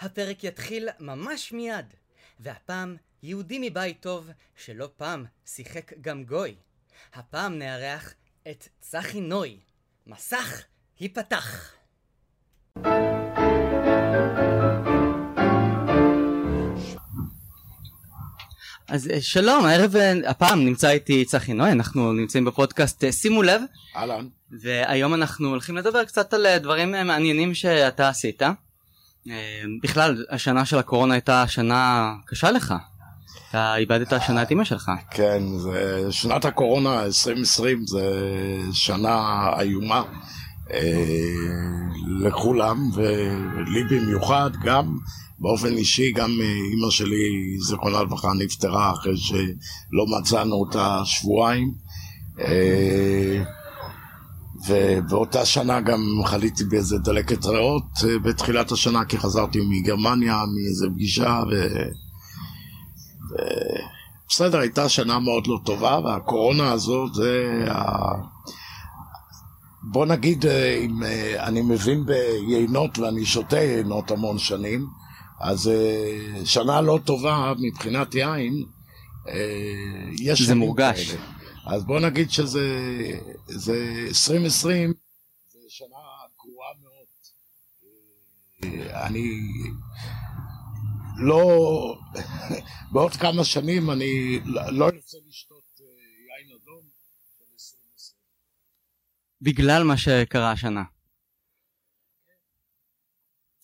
הפרק יתחיל ממש מיד, והפעם יהודי מבית טוב שלא פעם שיחק גם גוי. הפעם נארח את צחי נוי. מסך ייפתח. אז שלום, הערב הפעם נמצא איתי צחי נוי, אנחנו נמצאים בפודקאסט שימו לב. אהלן. והיום אנחנו הולכים לדבר קצת על דברים מעניינים שאתה עשית. בכלל, השנה של הקורונה הייתה שנה קשה לך. אתה איבדת השנה את אמא שלך. כן, שנת הקורונה 2020 זה שנה איומה לכולם, ולי במיוחד גם. באופן אישי גם אמא שלי זכרונה לברכה נפטרה אחרי שלא מצאנו אותה שבועיים, ובאותה שנה גם חליתי באיזה דלקת ריאות בתחילת השנה, כי חזרתי מגרמניה מאיזה פגישה בסדר, הייתה שנה מאוד לא טובה, והקורונה הזאת זה בוא נגיד, אם אני מבין ביינות ואני שותה יינות המון שנים, אז שנה לא טובה מבחינת יין, יש זה מורגש. אז בוא נגיד שזה 2020, זה שנה גרועה מאוד. אני לא, בעוד כמה שנים אני לא רוצה לשתות יין אדום של 2020. בגלל מה שקרה השנה.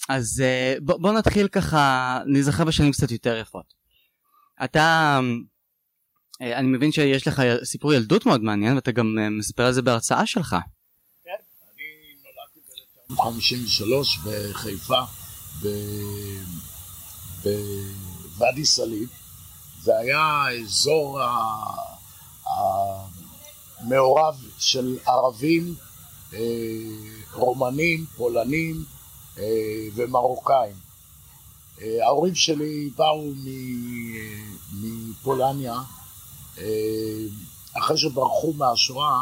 אז בוא נתחיל ככה, נזכר בשנים קצת יותר יפות. אתה, אני מבין שיש לך סיפור ילדות מאוד מעניין, ואתה גם מספר על זה בהרצאה שלך. כן, אני נולדתי ב-1953 בחיפה, בוואדי סאליב. זה היה אזור המעורב של ערבים, רומנים, פולנים, ומרוקאים. ההורים שלי באו מפולניה, אחרי שברחו מהשואה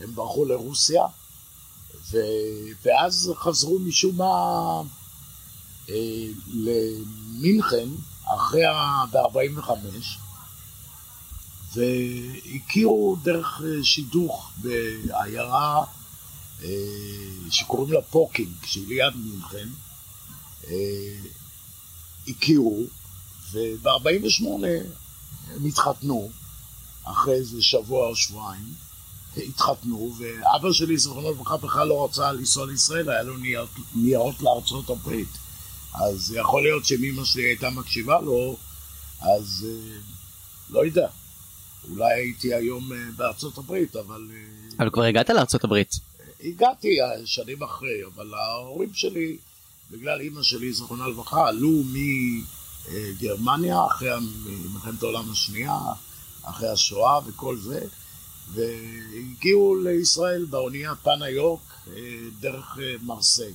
הם ברחו לרוסיה, ואז חזרו משום מה למינכן אחרי ב-45, והכירו דרך שידוך בעיירה שקוראים לה פוקינג, שהיא ליד מינכן, הכירו, וב-48 הם התחתנו, אחרי איזה שבוע או שבועיים, התחתנו, ואבא שלי זכרונו לברכה בכלל לא רצה לנסוע לישראל, היה לו ניירות לארצות הברית, אז יכול להיות שאמא שלי הייתה מקשיבה לו, אז לא יודע, אולי הייתי היום בארצות הברית, אבל... אבל כבר הגעת לארצות הברית. הגעתי שנים אחרי, אבל ההורים שלי, בגלל אמא שלי זכרונה לברכה, עלו מגרמניה אחרי מלחמת העולם השנייה, אחרי השואה וכל זה, והגיעו לישראל באונייה פנה יורק דרך מרסיי.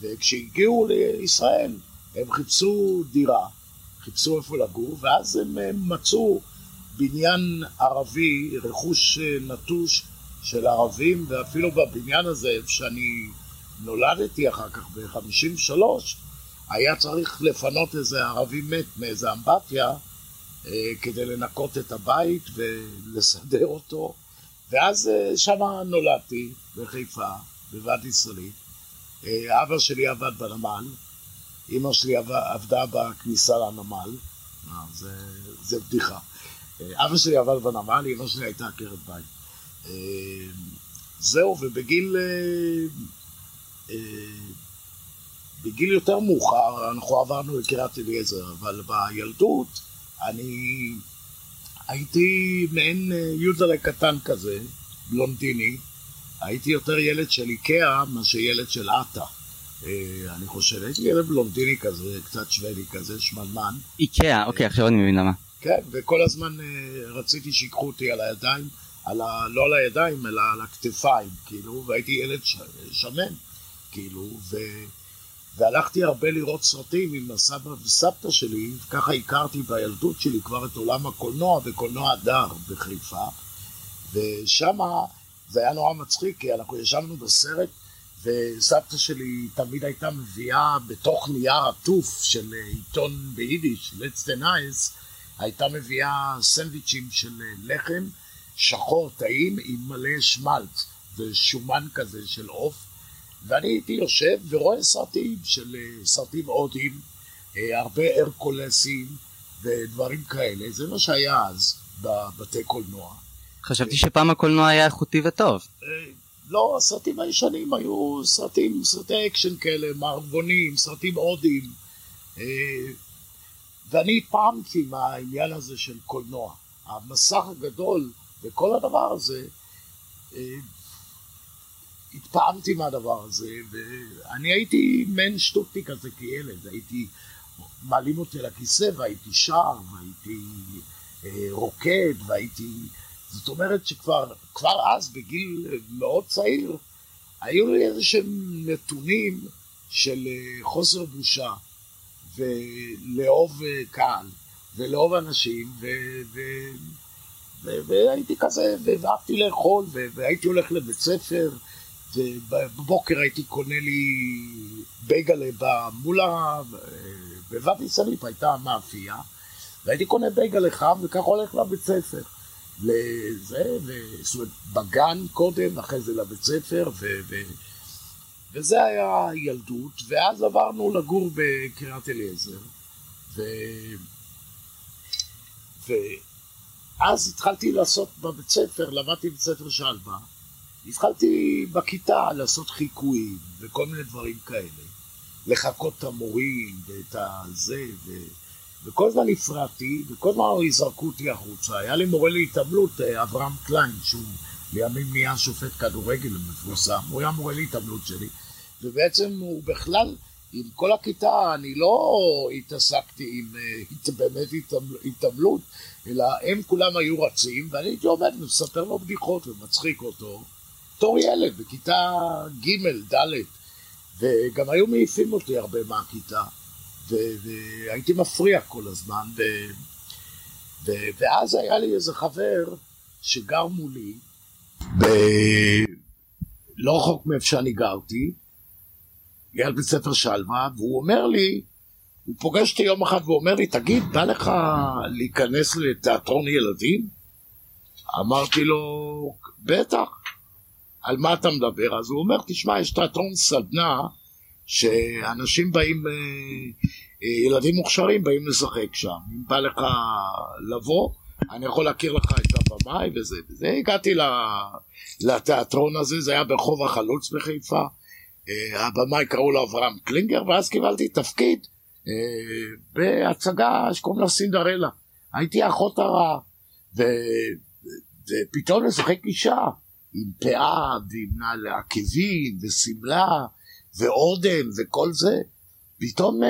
וכשהגיעו לישראל הם חיפשו דירה, חיפשו איפה לגור, ואז הם מצאו בניין ערבי, רכוש נטוש של ערבים, ואפילו בבניין הזה שאני נולדתי אחר כך ב-53 היה צריך לפנות איזה ערבי מת מאיזה אמבטיה כדי לנקות את הבית ולסדר אותו, ואז שם נולדתי בחיפה בוואדי סאליב. אבא שלי עבד בנמל, אמא שלי עבדה בכניסה לנמל, זה בדיחה. אבא שלי עבד בנמל, אמא שלי הייתה עקרת בית. זהו, ובגיל בגיל יותר מאוחר אנחנו עברנו לקריית אליעזר, אבל בילדות אני הייתי מעין יודלה קטן כזה, בלונדיני, הייתי יותר ילד של איקאה מאשר ילד של עטה, אני חושב, הייתי ילד בלונדיני כזה, קצת שוודי כזה, שמלמן. איקאה, אוקיי, עכשיו אני מבין למה. כן, וכל הזמן רציתי שיקחו אותי על הידיים, לא על הידיים, אלא על הכתפיים, כאילו, והייתי ילד שמן, כאילו, והלכתי הרבה לראות סרטים עם הסבא וסבתא שלי, וככה הכרתי בילדות שלי כבר את עולם הקולנוע וקולנוע הדר בחיפה, ושמה זה היה נורא מצחיק, כי אנחנו ישבנו בסרט, וסבתא שלי תמיד הייתה מביאה בתוך נייר עטוף של עיתון ביידיש, Let's the Nice, הייתה מביאה סנדוויצ'ים של לחם שחור טעים עם מלא שמלט ושומן כזה של עוף, ואני הייתי יושב ורואה סרטים של סרטים הודיים, הרבה הרקולסים ודברים כאלה. זה מה שהיה אז בבתי קולנוע. חשבתי שפעם הקולנוע היה איכותי וטוב. לא, הסרטים הישנים היו סרטים, סרטי אקשן כאלה, מערבונים, סרטים הודיים. ואני פעמתי מהעניין הזה של קולנוע. המסך הגדול וכל הדבר הזה, התפעמתי מהדבר הזה, ואני הייתי מן שטופי כזה כילד, הייתי מעלים אותי לכיסא והייתי שר והייתי רוקד והייתי, זאת אומרת שכבר אז בגיל מאוד צעיר היו לי איזה שהם נתונים של חוסר בושה ולאהוב קהל ולאהוב אנשים והייתי כזה ואהבתי לאכול והייתי הולך לבית ספר ובבוקר הייתי קונה לי בייגלה במולה, בבתי סליפ הייתה המאפייה, והייתי קונה בייגלה חם וכך הולך לבית ספר. לזה, בגן קודם, אחרי זה לבית ספר, וזה היה ילדות, ואז עברנו לגור בקריית אליעזר, ואז התחלתי לעשות בבית ספר, למדתי בבית ספר שלווה, התחלתי בכיתה לעשות חיקויים וכל מיני דברים כאלה, לחכות את המורים ואת הזה, וכל הזמן הפרעתי, וכל הזמן יזרקו אותי החוצה. היה לי מורה להתעמלות, אברהם קליין, שהוא לימים נהיה שופט כדורגל מפורסם, הוא היה מורה להתעמלות שלי, ובעצם הוא בכלל, עם כל הכיתה אני לא התעסקתי עם באמת התעמלות, אלא הם כולם היו רצים, ואני הייתי עומד ומספר לו בדיחות ומצחיק אותו, תור ילד, בכיתה ג' ד', וגם היו מעיפים אותי הרבה מהכיתה, והייתי מפריע כל הזמן, ואז היה לי איזה חבר שגר מולי, לא רחוק מאיפה שאני גרתי, היה בית ספר שלווה, והוא אומר לי, הוא פוגש אותי יום אחד ואומר לי, תגיד, בא לך להיכנס לתיאטרון ילדים? אמרתי לו, בטח. על מה אתה מדבר? אז הוא אומר, תשמע, יש תיאטרון סדנה, שאנשים באים, ילדים מוכשרים באים לשחק שם. אם בא לך לבוא, אני יכול להכיר לך את הבמאי וזה. הגעתי לתיאטרון הזה, זה היה ברחוב החלוץ בחיפה. הבמאי קראו לו אברהם קלינגר, ואז קיבלתי תפקיד בהצגה שקוראים לה סינדרלה. הייתי אחות הרעה, ופתאום לשחק אישה עם פאה ועם עקבים וסמלה ואודם וכל זה. פתאום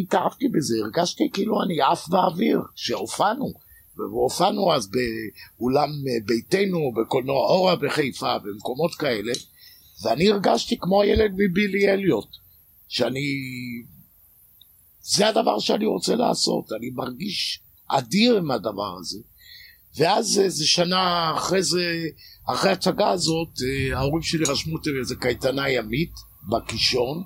התאהבתי בזה, הרגשתי כאילו אני עף באוויר, שהופענו, והופענו אז באולם ביתנו, בקולנוע אורה בחיפה, במקומות כאלה, ואני הרגשתי כמו הילד מבילי אליוט, שאני, זה הדבר שאני רוצה לעשות, אני מרגיש אדיר עם הדבר הזה. ואז איזה שנה אחרי זה, אחרי הצגה הזאת, ההורים שלי רשמו אותי איזה קייטנה ימית בקישון,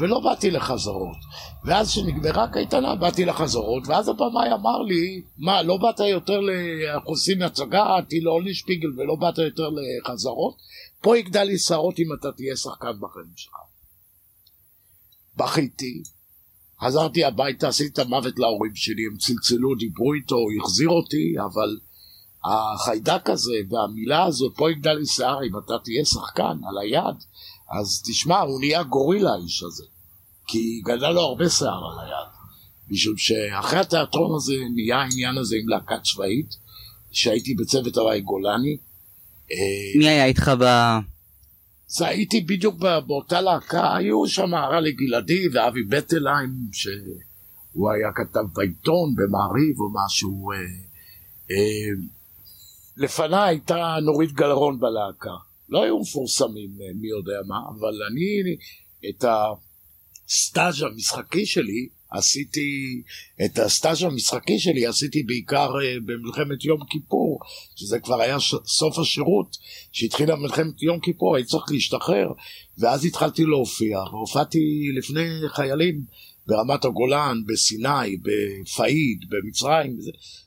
ולא באתי לחזרות. ואז שנגמרה קייטנה, באתי לחזרות, ואז הבמאי אמר לי, מה, לא באת יותר לחוסים הצגה, תילאון לשפיגל, ולא באת יותר לחזרות? פה יגדל לי שרות אם אתה תהיה שחקן בחיים שלך. בכיתי, חזרתי הביתה, עשיתי את המוות להורים שלי, הם צלצלו, דיברו איתו, החזיר אותי, אבל החיידק הזה והמילה הזאת, פה יגדל לי שיער אם אתה תהיה שחקן על היד, אז תשמע, הוא נהיה גורילה האיש הזה, כי גדל לו הרבה שיער על היד, משום שאחרי התיאטרון הזה נהיה העניין הזה עם להקה צבאית, שהייתי בצוות הרי גולני. מי היה איתך ב... אז הייתי בדיוק באותה להקה, היו שם הרלי גלעדי ואבי בטליים, שהוא היה כתב בעיתון, במעריב או משהו. לפני הייתה נורית גלרון בלהקה, לא היו מפורסמים מי יודע מה, אבל אני את הסטאז' המשחקי שלי עשיתי את הסטאז' המשחקי שלי, עשיתי בעיקר במלחמת יום כיפור, שזה כבר היה סוף השירות, שהתחילה מלחמת יום כיפור, הייתי צריך להשתחרר, ואז התחלתי להופיע, הופעתי לפני חיילים ברמת הגולן, בסיני, בפאיד, במצרים,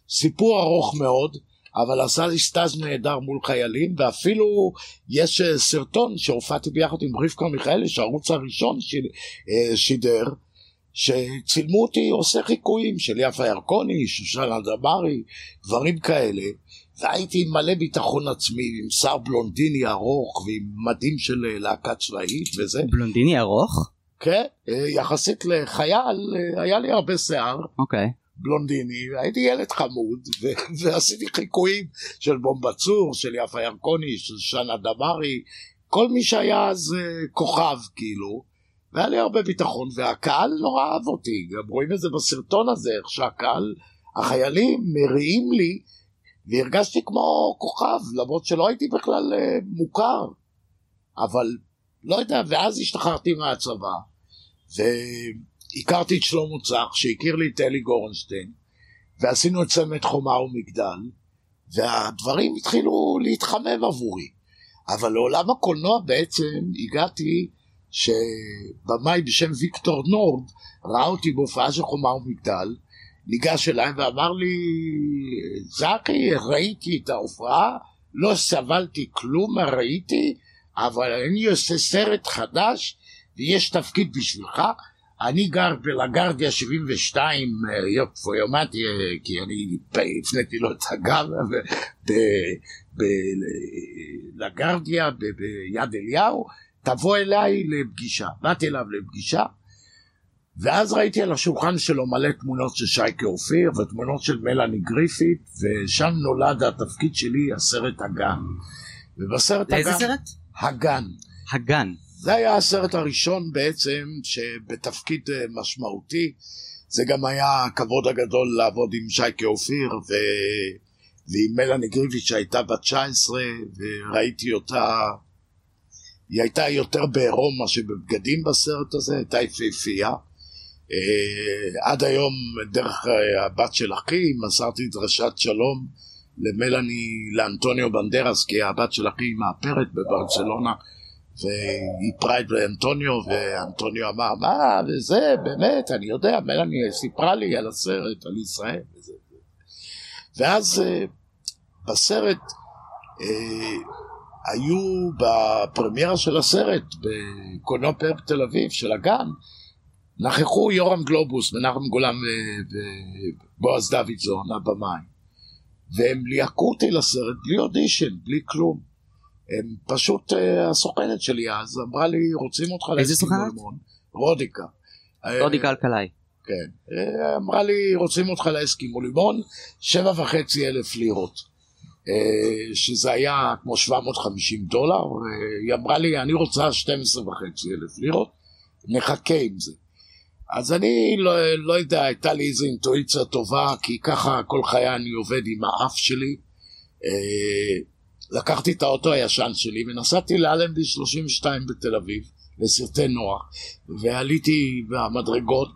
סיפור ארוך מאוד, אבל עשה לי סטאז' נהדר מול חיילים, ואפילו יש סרטון שהופעתי ביחד עם ריבקה מיכאלי, שהערוץ הראשון שידר, שצילמו אותי עושה חיקויים של יפה ירקוני, שנה דמרי, דברים כאלה, והייתי מלא ביטחון עצמי, עם שר בלונדיני ארוך, ועם מדים של להקה צבאית וזה. בלונדיני ארוך? כן, יחסית לחייל, היה לי הרבה שיער. אוקיי. בלונדיני, הייתי ילד חמוד, ועשיתי חיקויים של בום בצור, של יפה ירקוני, של שנה דמרי, כל מי שהיה אז כוכב כאילו, והיה לי הרבה ביטחון, והקהל לא אהב אותי, גם רואים את זה בסרטון הזה, איך שהקהל, החיילים מריעים לי, והרגשתי כמו כוכב, למרות שלא הייתי בכלל מוכר, אבל לא יודע, ואז השתחררתי מהצבא, והכרתי את שלום מוצח, שהכיר לי את טלי גורנשטיין, ועשינו את צמת חומה ומגדל, והדברים התחילו להתחמם עבורי, אבל לעולם הקולנוע בעצם הגעתי, שבמאי בשם ויקטור נורד ראה אותי בהופעה של חומה ומגדל, ניגש אליי ואמר לי, צחי, ראיתי את ההופעה, לא סבלתי כלום, ראיתי, אבל אני עושה סרט חדש ויש תפקיד בשבילך, אני גר בלגרדיה 72, יומתי, כי אני הפניתי לו את הגב בלגרדיה ביד אליהו, תבוא אליי לפגישה, באתי אליו לפגישה, ואז ראיתי על השולחן שלו מלא תמונות של שייקי אופיר, ותמונות של מלני גריביץ, ושם נולד התפקיד שלי, הסרט הגן. ובסרט הגן... איזה סרט? הגן. הגן. זה היה הסרט הראשון בעצם, שבתפקיד משמעותי, זה גם היה הכבוד הגדול לעבוד עם שייקי אופיר, ועם מלני גריביץ שהייתה בת 19, וראיתי אותה... היא הייתה יותר בעירום מה שבבגדים בסרט הזה, הייתה יפהפייה. עד היום דרך הבת של אחי מסרתי דרשת שלום למלני, לאנטוניו בנדרס, כי הבת של אחי מאפרת בברצלונה, והיא פרה את לאנטוניו, ואנטוניו אמר, מה וזה באמת, אני יודע, מלני סיפרה לי על הסרט, על ישראל וזה. ואז בסרט היו בפרמיירה של הסרט בקולנוע פאב תל אביב של הגן, נכחו יורם גלובוס, מנחם גולן ובועז דויד זוהנה במאי, והם ליהקו אותי לסרט בלי אודישן, בלי כלום. הם פשוט, הסוכנת שלי אז אמרה לי, רוצים אותך להסכים אלמון, רודיקה, רודיקה אלקלעי, כן, אמרה לי רוצים אותך להסכים אלמון 7,500 לירות, שזה היה כמו $750, היא אמרה לי אני רוצה 12,500 לירות, נחכה עם זה. אז אני לא יודע, הייתה לי איזו אינטואיציה טובה, כי ככה כל חיי אני עובד עם האף שלי. לקחתי את האוטו הישן שלי ונסעתי לאלנבי 32 בתל אביב לסרטי נוח, ועליתי במדרגות,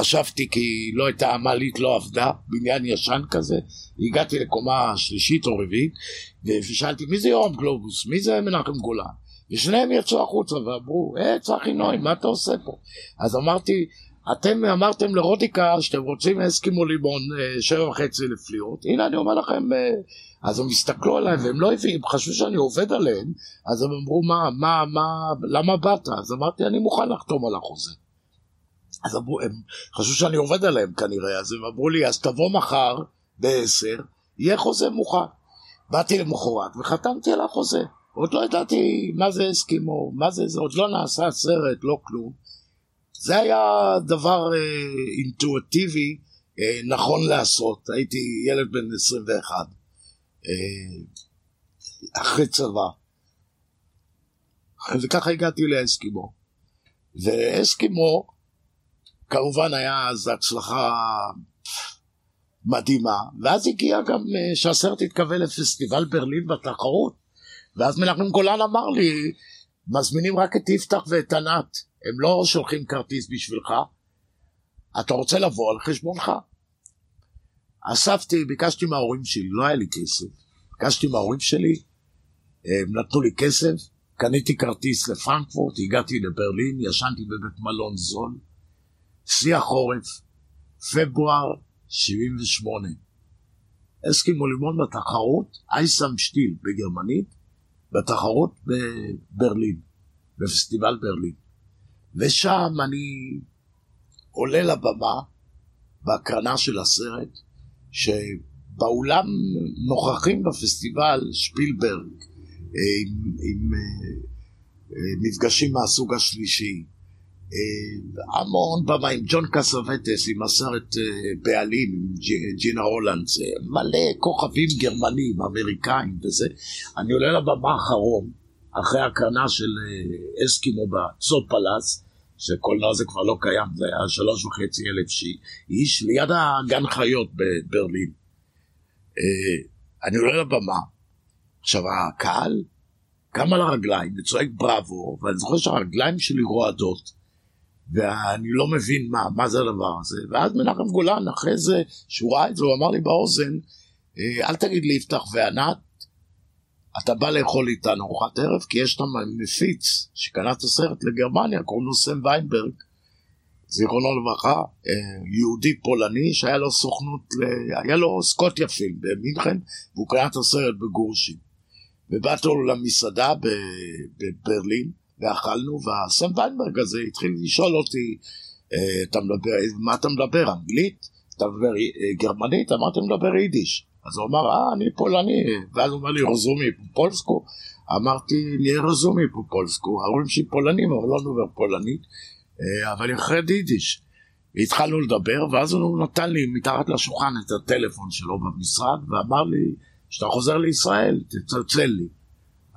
נשבתי כי לא הייתה עמלית, לא עבדה, בניין ישן כזה, הגעתי לקומה שלישית או רביעית, ושאלתי מי זה יורם גלובוס, מי זה מנחם גולן, ושניהם יצאו החוצה ואמרו, צחי נוי, מה אתה עושה פה? אז אמרתי, אתם אמרתם לרודיקה שאתם רוצים הסכימו לימון 7,500 לירות, הנה אני אומר לכם. אז הם הסתכלו עליי והם לא הביאים, חשבו שאני עובד עליהם, אז הם אמרו, למה באת? אז אמרתי, אני מוכן לחתום על החוזה. אז הם חשבו שאני עובד עליהם כנראה, אז הם אמרו לי, אז תבוא מחר ב-10, יהיה חוזה מוכן. באתי למחרת וחתמתי על החוזה, עוד לא ידעתי מה זה הסכימו, מה זה, עוד לא נעשה סרט, לא כלום. זה היה דבר אינטואיטיבי, נכון לעשות, הייתי ילד בן 21, אחרי צבא, וככה הגעתי לאסקימו, ואסקימו כמובן היה אז הצלחה מדהימה, ואז הגיע גם שהסרט התקבל לפסטיבל ברלין בתחרות, ואז מנחם גולן אמר לי, מזמינים רק את יפתח ואת ענת, הם לא שולחים כרטיס בשבילך, אתה רוצה לבוא על חשבונך. אספתי, ביקשתי מההורים שלי, לא היה לי כסף, ביקשתי מההורים שלי, הם נתנו לי כסף, קניתי כרטיס לפרנקפורט, הגעתי לברלין, ישנתי בבית מלון זול, שיא החורף, פברואר 78. הסכימו לימון בתחרות, אייסם שטיל בגרמנית, בתחרות בברלין, בפסטיבל ברלין. ושם אני עולה לבמה, בהקרנה של הסרט, שבאולם נוכחים בפסטיבל שפילברג, עם מפגשים מהסוג השלישי, המון במה עם ג'ון קסווטס, עם הסרט בעלים, עם ג'ינה הולנד, מלא כוכבים גרמנים, אמריקאים וזה. אני עולה לבמה האחרון, אחרי הקרנה של אסקימו בצו פלאס, שקולנוע זה כבר לא קיים, זה היה 3,500 איש, ליד הגן חיות בברלין. אני עולה לבמה, עכשיו הקהל קם על הרגליים, וצועק בראבו, ואני זוכר שהרגליים שלי רועדות, ואני לא מבין מה זה הדבר הזה. ואז מנחם גולן אחרי זה שהוא ראה את זה, הוא אמר לי באוזן, אל תגיד לי יפתח וענת, אתה בא לאכול איתנו ארוחת ערב, כי יש שם מפיץ שקנה את הסרט לגרמניה, קוראים לו סם ויינברג, זיכרונו לברכה, יהודי פולני שהיה לו סוכנות, היה לו סקוטיה פילם במינכן, והוא קנה את הסרט בגורשים, ובאתו למסעדה בברלין ואכלנו, והסם ויינברג הזה התחיל לשאול אותי, מה אתה מדבר, אנגלית? אתה מדבר גרמנית? אמרתי מדבר יידיש. אז הוא אמר, אני פולני. ואז הוא אמר לי, רזומי פופולסקו. אמרתי, נהיה רזומי פופולסקו. ההורים שלי פולנים, אבל לא נובר פולנית, אבל אחרי יידיש. התחלנו לדבר, ואז הוא נתן לי מתחת לשולחן את הטלפון שלו במשרד, ואמר לי, כשאתה חוזר לישראל, תצלצל לי.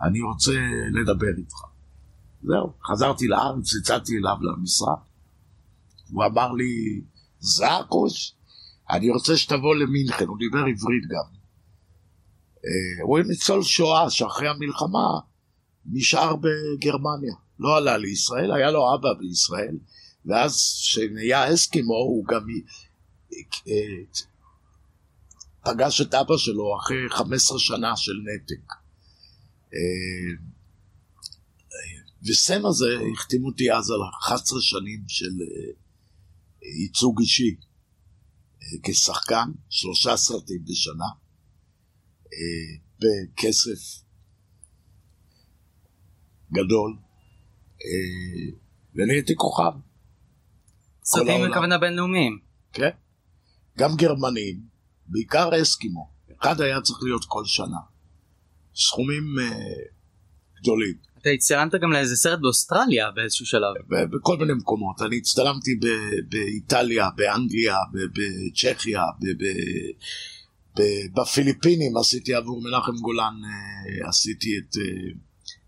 אני רוצה לדבר איתך. זהו, חזרתי לארץ, הצעתי אליו למשרד, הוא אמר לי, זרקוש, אני רוצה שתבוא למינכן, הוא דיבר עברית גם, הוא ניצול שואה שאחרי המלחמה נשאר בגרמניה, לא עלה לישראל, היה לו אבא בישראל, ואז כשנהיה אסקימו הוא גם פגש את אבא שלו אחרי 15 שנה של נתק, וסם הזה החתימו אותי אז על 11 שנים של ייצוג אישי כשחקן, 3 סרטים בשנה, בכסף גדול, ונהייתי כוכב. סרטים מכוונה בינלאומיים. כן, גם גרמנים, בעיקר אסקימו, אחד היה צריך להיות כל שנה, סכומים גדולים. אתה הצטלמת גם לאיזה סרט באוסטרליה באיזשהו שלב. בכל מיני מקומות. אני הצטלמתי באיטליה, באנגליה, בצ'כיה, בפיליפינים עשיתי עבור מנחם גולן, עשיתי את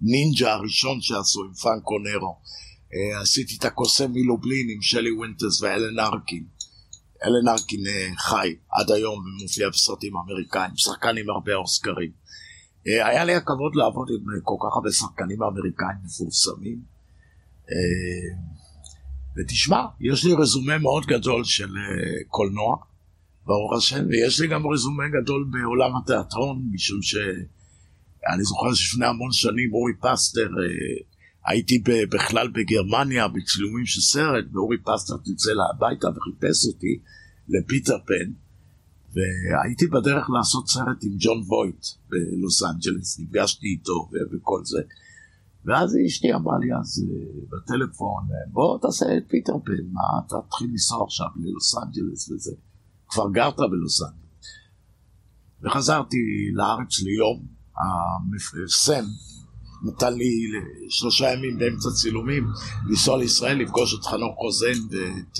נינג'ה הראשון שעשו עם פנקו נרו. עשיתי את הקוסם מלובלין עם שלי וינטרס ואלן ארקין. אלן ארקין חי עד היום ומופיע בסרטים אמריקאים, שחקן עם הרבה אוסקרים. היה לי הכבוד לעבוד עם כל כך הרבה שחקנים האמריקאים מפורסמים, ותשמע, יש לי רזומה מאוד גדול של קולנוע, ברוך השם, ויש לי גם רזומה גדול בעולם התיאטרון, משום שאני זוכר שפני המון שנים אורי פסטר, הייתי בכלל בגרמניה בצילומים של סרט, ואורי פסטר תצא הביתה וחיפש אותי לפיטר פן, והייתי בדרך לעשות סרט עם ג'ון בויט בלוס אנג'לס, נפגשתי איתו וכל זה, ואז אשתי אמרה לי אז בטלפון, בוא תעשה את פיטר פן, מה אתה תתחיל לנסוע עכשיו ללוס אנג'לס וזה, כבר גרת בלוס אנג'לס. וחזרתי לארץ ליום, המפרסם נתן לי 3 ימים באמצע צילומים לנסוע לישראל, לפגוש את חנוך חוזן ואת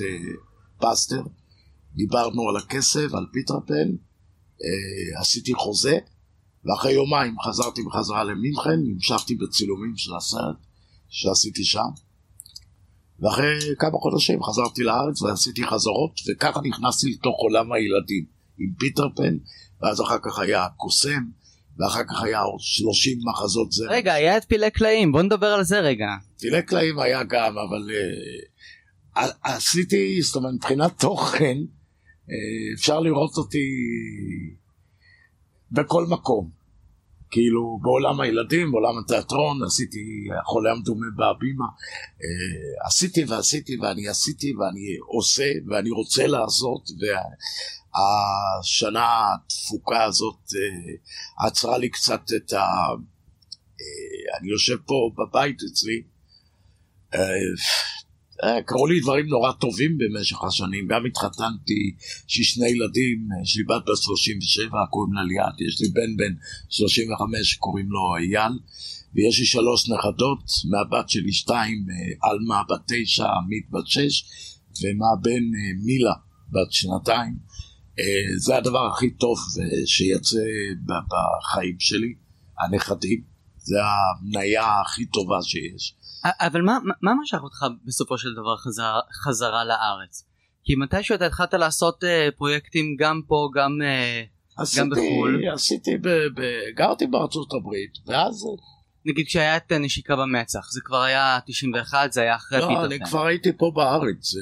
פסטר, דיברנו על הכסף, על פיטר פן, עשיתי חוזה, ואחרי יומיים חזרתי בחזרה למינכן, המשכתי בצילומים של הסרט שעשיתי שם, ואחרי כמה חודשים חזרתי לארץ ועשיתי חזרות, וככה נכנסתי לתוך עולם הילדים עם פיטר פן, ואז אחר כך היה קוסם, ואחר כך היה 30 מחזות זמר. רגע, היה את פילי קלעים, בוא נדבר על זה רגע. פילי קלעים היה גם, אבל עשיתי, זאת אומרת, מבחינת תוכן, אפשר לראות אותי בכל מקום. כאילו בעולם הילדים, בעולם התיאטרון, עשיתי חולה המדומה בהבימה, עשיתי ועשיתי ואני עשיתי ואני עושה ואני רוצה לעשות, והשנה התפוקה הזאת עצרה לי קצת את ה... אני יושב פה בבית אצלי, קראו לי דברים נורא טובים במשך השנים, גם התחתנתי, ששני ילדים, יש לי בת 37 קוראים לה ליאת, יש לי בן 35 קוראים לו אייל, ויש לי 3 נכדות, מהבת שלי 2, אלמה בת 9, עמית בת 6, ומהבן מילה בת 2. זה הדבר הכי טוב שיצא בחיים שלי, הנכדים, זה המניה הכי טובה שיש. אבל מה משך אותך בסופו של דבר חזרה לארץ? כי מתישהו אתה התחלת לעשות פרויקטים גם פה, גם בחול. עשיתי, גרתי בארצות הברית, ואז... נגיד כשהיה את נשיקה במצח, זה כבר היה 91, זה היה אחרי פיטר פן. לא, אני כבר הייתי פה בארץ.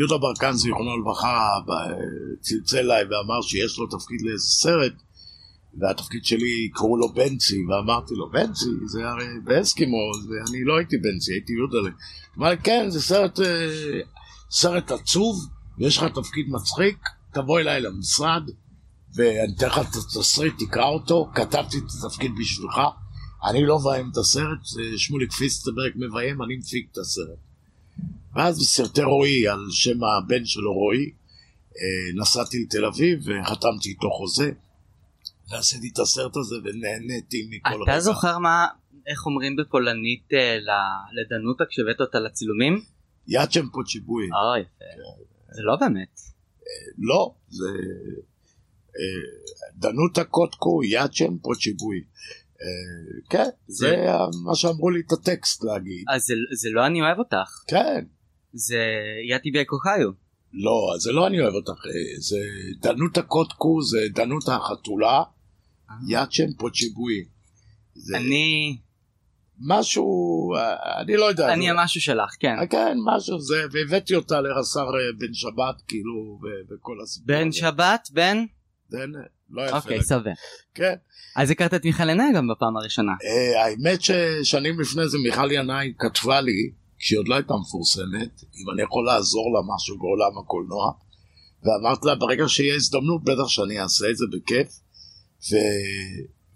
יודה ברקנז, זיכרונו לברכה, צלצל אליי ואמר שיש לו תפקיד לאיזה סרט, והתפקיד שלי קראו לו בנצי, ואמרתי לו, בנצי, זה הרי באסקימו, ואני לא הייתי בנצי, הייתי יודלה. אמר לי, כן, זה סרט עצוב, ויש לך תפקיד מצחיק, תבוא אליי למשרד, ואני אתן לך את התסריט, תקרא אותו, כתבתי את התפקיד בשבילך, אני לא מביים את הסרט, שמוליק פיסטברג מביים, אני מפיק את הסרט. ואז בסרטי רועי, על שם הבן שלו רועי, נסעתי לתל אביב, וחתמתי איתו חוזה, ועשיתי את הסרט הזה ונהניתי מכל רגע. אתה זוכר מה, איך אומרים בפולנית לדנותה כשבאת אותה לצילומים? יד שם פה צ'יבוי. אוי, זה לא באמת. לא, זה... דנותה קודקו, יד שם פה צ'יבוי. כן, זה מה שאמרו לי את הטקסט להגיד. אז זה לא אני אוהב אותך. כן. זה יתי ביקוחיו. לא, זה לא אני אוהב אותך, זה דנותה קודקו, זה דנותה החתולה, יד שם פוצ'יבוי. אני... משהו, אני לא יודע. אני המשהו שלך, כן. כן, משהו, והבאתי אותה לרס"ר בן שבת, כאילו, וכל הסיפור. בן שבת, בן? לא יפה. אוקיי, סבבה. כן. אז הכרת את מיכל ינאי גם בפעם הראשונה. האמת ששנים לפני זה מיכל ינאי כתבה לי, כשהיא עוד לא הייתה מפורסמת, אם אני יכול לעזור לה משהו בעולם הקולנוע, ואמרת לה, ברגע שיהיה הזדמנות, בטח שאני אעשה את זה בכיף,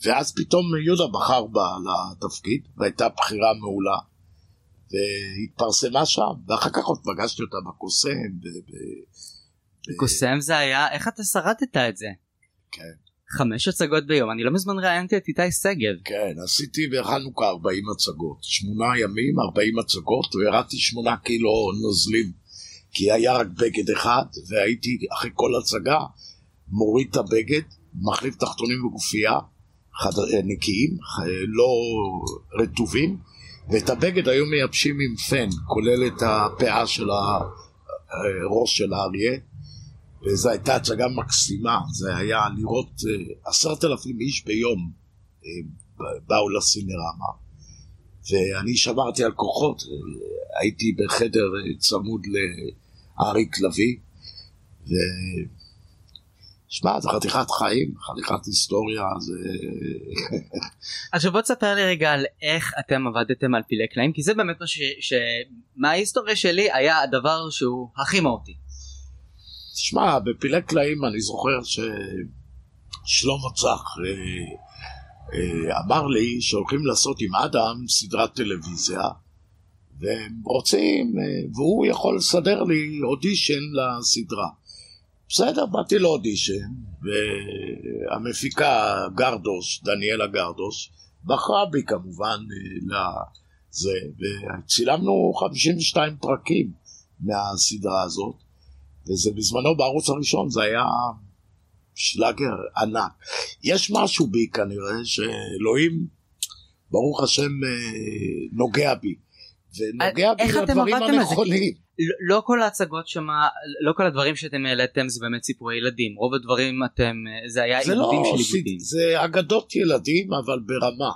ואז פתאום יהודה בחר בה לתפקיד, והייתה בחירה מעולה, והתפרסמה שם, ואחר כך עוד פגשתי אותה בקוסם. בקוסם זה היה, איך אתה שרדת את זה? כן. 5 הצגות ביום, אני לא מזמן ראיינתי את איתי סגל. כן, עשיתי בחנוכה 40 הצגות, 8 ימים 40 הצגות, והראתי 8 קילו נוזלים, כי היה רק בגד אחד, והייתי אחרי כל הצגה, מוריד את הבגד, מחליף תחתונים וגופייה, נקיים, לא רטובים, ואת הבגד היו מייבשים עם פן, כולל את הפאה של הראש של האריה, וזו הייתה הצגה מקסימה, זה היה לראות 10,000 איש ביום באו לסינרמה, ואני שמרתי על כוחות, הייתי בחדר צמוד לאריק לוי, ושמע, זה חתיכת חיים, חתיכת היסטוריה, זה... עכשיו בוא תספר לי רגע על איך אתם עבדתם על פילי קלעים, כי זה באמת מה ההיסטוריה שלי היה הדבר שהוא הכי מהותי. תשמע, בפילי קלעים אני זוכר ששלום מוצח אמר לי שהולכים לעשות עם אדם סדרת טלוויזיה, והם רוצים, והוא יכול לסדר לי אודישן לסדרה. בסדר, באתי לאודישן, והמפיקה גרדוס, דניאלה גרדוס, בחרה בי כמובן לזה, וצילמנו 52 פרקים מהסדרה הזאת, וזה בזמנו בערוץ הראשון, זה היה שלגר ענק. יש משהו בי כנראה, שאלוהים, ברוך השם, נוגע בי, ונוגע בי הדברים הנכונים. לא כל ההצגות שמה, לא כל הדברים שאתם העליתם זה באמת סיפורי ילדים, רוב הדברים אתם, זה היה ילדים של ילדים. זה אגדות ילדים, אבל ברמה.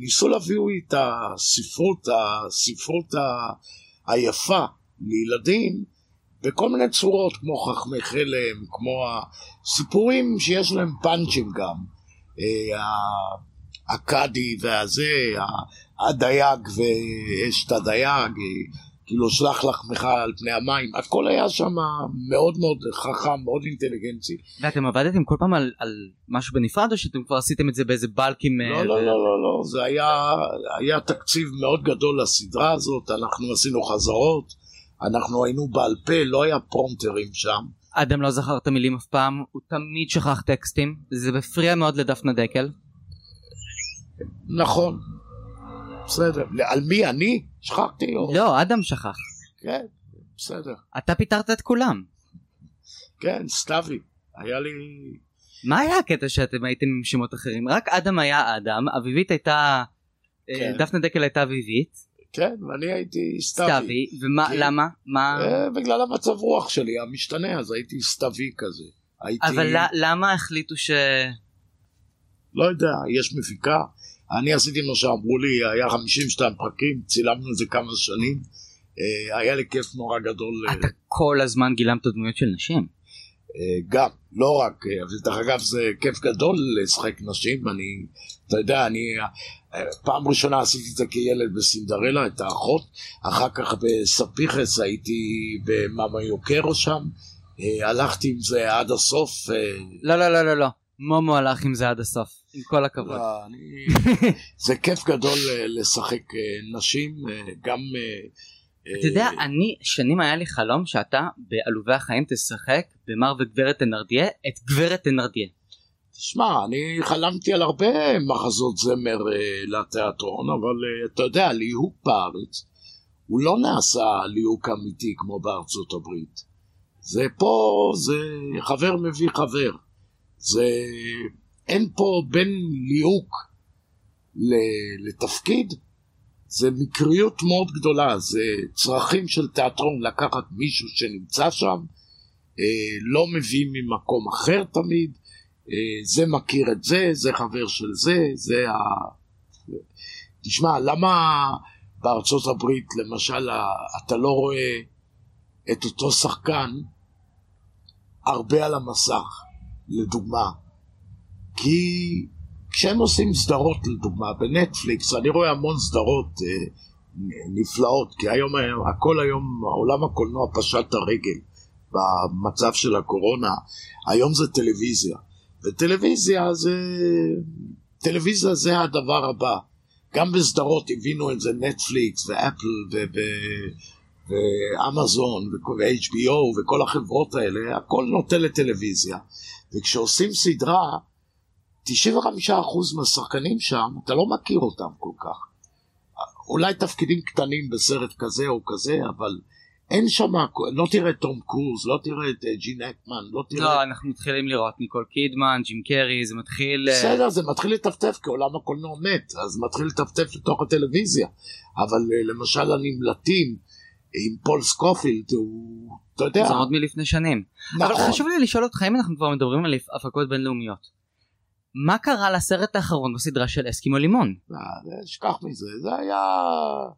ניסו להביאו את הספרות היפה לילדים, בכל מיני צורות, כמו חכמי חלם, כמו הסיפורים שיש להם פאנצ'ים גם, הקאדי והזה, הדייג ואשת הדייג, כאילו שלח לחמך על פני המים, הכל היה שם מאוד מאוד חכם, מאוד אינטליגנצי. ואתם עבדתם כל פעם על משהו בנפרד, או שאתם כבר עשיתם את זה באיזה בלקים? לא, לא, לא, לא, זה היה תקציב מאוד גדול לסדרה הזאת, אנחנו עשינו חזרות, אנחנו היינו בעל פה, לא היה פרומטרים שם. אדם לא זכר את המילים אף פעם, הוא תמיד שכח טקסטים, זה מפריע מאוד לדפנה דקל. נכון, בסדר. על מי אני? שכחתי או... לא, אדם שכח. כן, בסדר. אתה פיתרת את כולם. כן, סתיווי, היה לי... מה היה הקטע שאתם הייתם עם שמות אחרים? רק אדם היה אדם, אביבית הייתה... כן. דפנה דקל הייתה אביבית. כן, ואני הייתי סתיווי. סתיווי, ולמה? בגלל המצב רוח שלי, המשתנה, אז הייתי סתיווי כזה. אבל למה החליטו ש... לא יודע, יש מפיקה. אני עשיתי מה שאמרו לי, היה 52 פרקים, צילמנו את זה כמה שנים, היה לי כיף נורא גדול. אתה כל הזמן גילמת דמויות של נשים? גם, לא רק, דרך אגב זה כיף גדול לשחק נשים, אני, אתה יודע, פעם ראשונה עשיתי את זה כילד בסינדרלה, את האחות, אחר כך בספיחס הייתי במאמה יוקרו שם, הלכתי עם זה עד הסוף. לא, לא, לא, לא, לא. מומו הלך עם זה עד הסוף, עם כל הכבוד. זה כיף גדול לשחק נשים, גם... אתה יודע, אני, שנים היה לי חלום שאתה בעלובי החיים תשחק במר וגברת תנרדיה, את גברת תנרדיה. תשמע, אני חלמתי על הרבה מחזות זמר לתיאטרון, אבל אתה יודע, ליהוק בארץ, הוא לא נעשה ליהוק אמיתי כמו בארצות הברית. זה פה, זה חבר מביא חבר. זה אין פה בין ליהוק לתפקיד, זה מקריות מאוד גדולה, זה צרכים של תיאטרון לקחת מישהו שנמצא שם, לא מביא ממקום אחר תמיד, זה מכיר את זה, זה חבר של זה, זה ה... תשמע, למה בארצות הברית למשל אתה לא רואה את אותו שחקן הרבה על המסך? לדוגמה, כי כשהם עושים סדרות לדוגמה בנטפליקס, אני רואה המון סדרות נפלאות, כי היום, הכל היום, העולם הקולנוע פשט הרגל במצב של הקורונה, היום זה טלוויזיה, וטלוויזיה זה הדבר הבא, גם בסדרות הבינו את זה נטפליקס ואפל ואמזון ו-HBO וכל החברות האלה, הכל נוטה לטלוויזיה. וכשעושים סדרה, 95% מהשחקנים שם, אתה לא מכיר אותם כל כך. אולי תפקידים קטנים בסרט כזה או כזה, אבל אין שם, לא תראה את תום קרוז, לא תראה את ג'ין אקמן, לא תראה... לא, אנחנו מתחילים לראות ניקול קידמן, ג'ים קרי, זה מתחיל... בסדר, זה מתחיל לטפטף, כי עולם הקולנוע מת, אז מתחיל לטפטף לתוך הטלוויזיה. אבל למשל הנמלטים, עם פול סקופילד, הוא... אתה יודע. זה עוד מלפני שנים. נכון. אבל חשוב לי לשאול אותך, אם אנחנו כבר מדברים על הפקות בינלאומיות, מה קרה לסרט האחרון בסדרה של אסקימו לימון? שכח מזה, זה היה...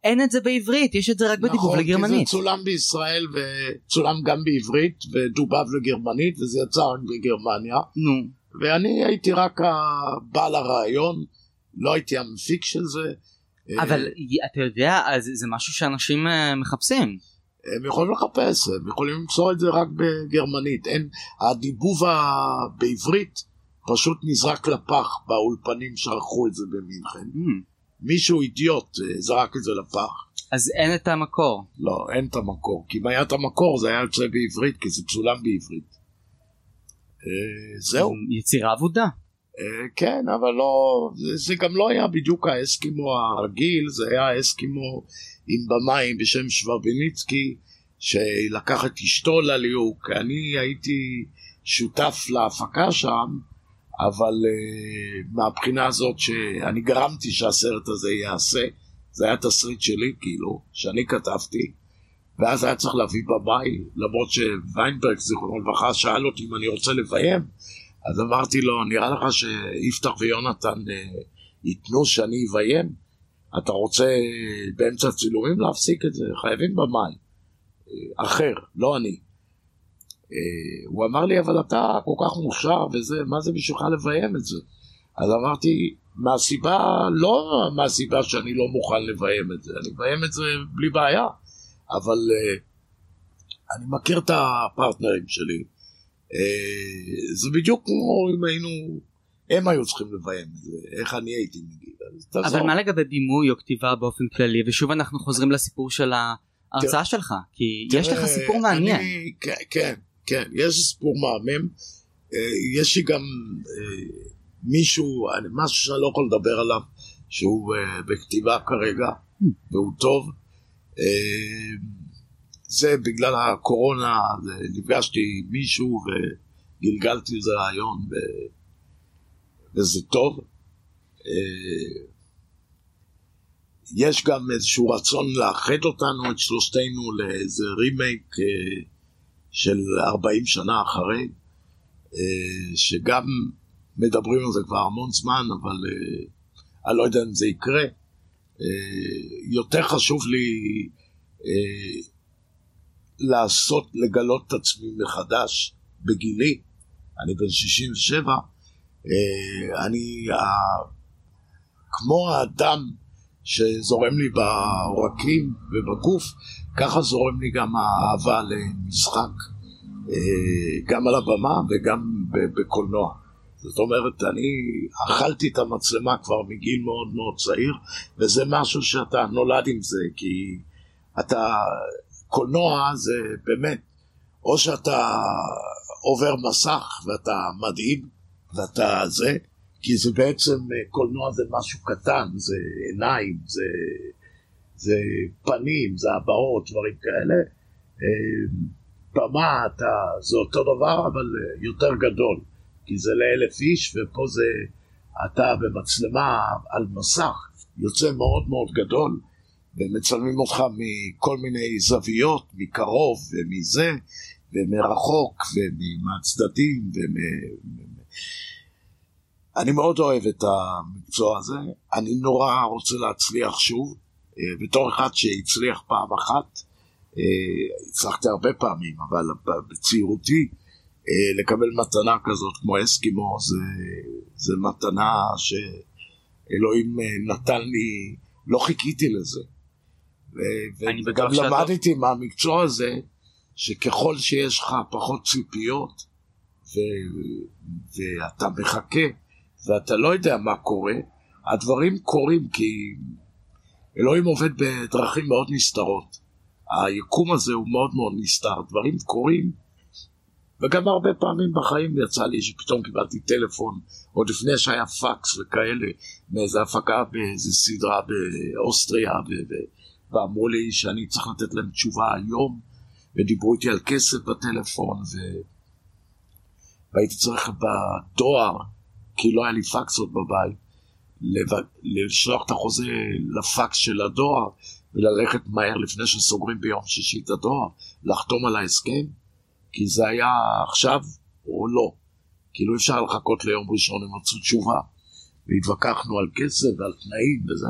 אין את זה בעברית, יש את זה רק בדיבוב לגרמנית. נכון, כי זה צולם בישראל, וצולם גם בעברית, ודובב לגרמנית, וזה יצא רק בגרמניה. נו. ואני הייתי רק הבעל הרעיון, לא הייתי המפיק של זה, אבל אתה יודע, אז זה משהו שאנשים מחפשים. הם יכולים לחפש, הם יכולים למצוא את זה רק בגרמנית. הדיבוב בעברית פשוט נזרק לפח באולפנים שערכו את זה במינכן. מישהו אידיוט זרק את זה לפח. אז אין את המקור. לא, אין את המקור. כי אם היה את המקור זה היה יוצא בעברית, כי זה צולם בעברית. זהו. יצירה עבודה. כן, אבל לא, זה גם לא היה בדיוק האסקימו הרגיל, זה היה אסקימו עם במים בשם שבר בניצקי, שלקח את אשתו לליהוק. אני הייתי שותף להפקה שם, אבל מהבחינה הזאת שאני גרמתי שהסרט הזה יעשה, זה היה תסריט שלי, כאילו, שאני כתבתי, ואז היה צריך להביא בבית, למרות שוויינברג, זיכרונו לברכה, שאל אותי אם אני רוצה לביים, אז אמרתי לו, נראה לך שיפתח ויונתן ייתנו שאני אביים? אתה רוצה באמצע צילומים להפסיק את זה? חייבים בבית. אחר, לא אני. הוא אמר לי, אבל אתה כל כך מוכשר, וזה, מה זה בשבילך לביים את זה? אז אמרתי, מהסיבה, לא מהסיבה שאני לא מוכן לביים את זה, אני ביים את זה בלי בעיה, אבל אני מכיר את הפרטנרים שלי, זה בדיוק כמו אם היינו, הם היו צריכים לביים את זה, איך אני הייתי מגיע. אבל מה לגבי בימוי או כתיבה באופן כללי? ושוב אנחנו חוזרים לסיפור של ההרצאה שלך, כי יש לך סיפור מעניין. כן, כן, יש סיפור מהמם, יש לי גם... מישהו, משהו שאני לא יכול לדבר עליו, שהוא בכתיבה כרגע, והוא טוב. זה בגלל הקורונה, נפגשתי מישהו וגלגלתי איזה רעיון, וזה טוב. יש גם איזשהו רצון לאחד אותנו, את שלושתנו, לאיזה רימייק של 40 שנה אחרי, שגם... מדברים על זה כבר המון זמן, אבל אני לא יודע אם זה יקרה. יותר חשוב לי לעשות, לגלות את עצמי מחדש בגילי. אני בן 67, אני כמו האדם שזורם לי בעורקים ובגוף, ככה זורם לי גם האהבה למשחק, גם על הבמה וגם בקולנוע. זאת אומרת, אני אכלתי את המצלמה כבר מגיל מאוד מאוד צעיר, וזה משהו שאתה נולד עם זה, כי אתה, קולנוע זה באמת, או שאתה עובר מסך ואתה מדהים, ואתה זה, כי זה בעצם, קולנוע זה משהו קטן, זה עיניים, זה פנים, זה הבעות, דברים כאלה. במה אתה, זה אותו דבר, אבל יותר גדול. כי זה ל1,000 איש, ופה זה אתה במצלמה על מסך, יוצא מאוד מאוד גדול, ומצלמים אותך מכל מיני זוויות, מקרוב ומזה, ומרחוק, ומהצדדים, אני מאוד אוהב את המקצוע הזה, אני נורא רוצה להצליח שוב, בתור אחד שהצליח פעם אחת, הצלחתי הרבה פעמים, אבל בצעירותי, לקבל מתנה כזאת כמו אסקימו, זה מתנה שאלוהים נתן לי, לא חיכיתי לזה. וגם למדתי מהמקצוע הזה, שככל שיש לך פחות ציפיות, ואתה מחכה, ואתה לא יודע מה קורה, הדברים קורים, כי אלוהים עובד בדרכים מאוד נסתרות. היקום הזה הוא מאוד מאוד נסתר, דברים קורים, וגם הרבה פעמים בחיים יצא לי שפתאום קיבלתי טלפון, עוד לפני שהיה פקס וכאלה, מאיזו הפקה באיזו סדרה באוסטריה, ואמרו לי שאני צריך לתת להם תשובה היום, ודיברו איתי על כסף בטלפון, והייתי צריך בדואר, כי לא היה לי פקס עוד בבית, לשלוח את החוזה לפקס של הדואר, וללכת מהר לפני שסוגרים ביום שישי את הדואר, לחתום על ההסכם, כי זה היה עכשיו או לא, כאילו אי אפשר לחכות ליום ראשון, הם מצאו תשובה, והתווכחנו על כסף ועל תנאים וזה,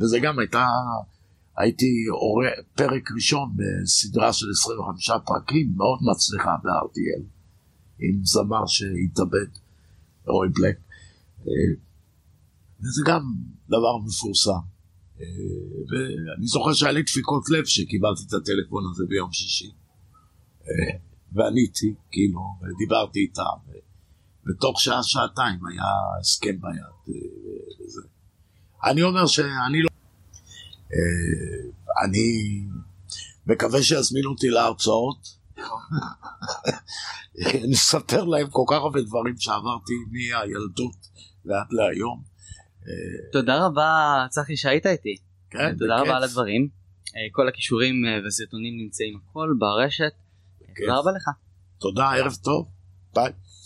וזה גם הייתי פרק ראשון בסדרה של 25 פרקים, מאוד מצליחה ב-RTL, עם זמר שהתאבד, רוי בלק, וזה גם דבר מפורסם, ואני זוכר שהיה לי דפיקות לב שקיבלתי את הטלפון הזה ביום שישי, ועניתי, כאילו, ודיברתי איתם, ותוך שעה, שעתיים היה הסכם ביד. אני אומר שאני לא... אני מקווה שיזמינו אותי להרצאות. נספר להם כל כך הרבה דברים שעברתי מהילדות ועד להיום. תודה רבה, צחי, שהיית איתי. תודה רבה על הדברים. כל הכישורים והסרטונים נמצאים הכל ברשת. תודה רבה לך. תודה, ערב טוב. ביי.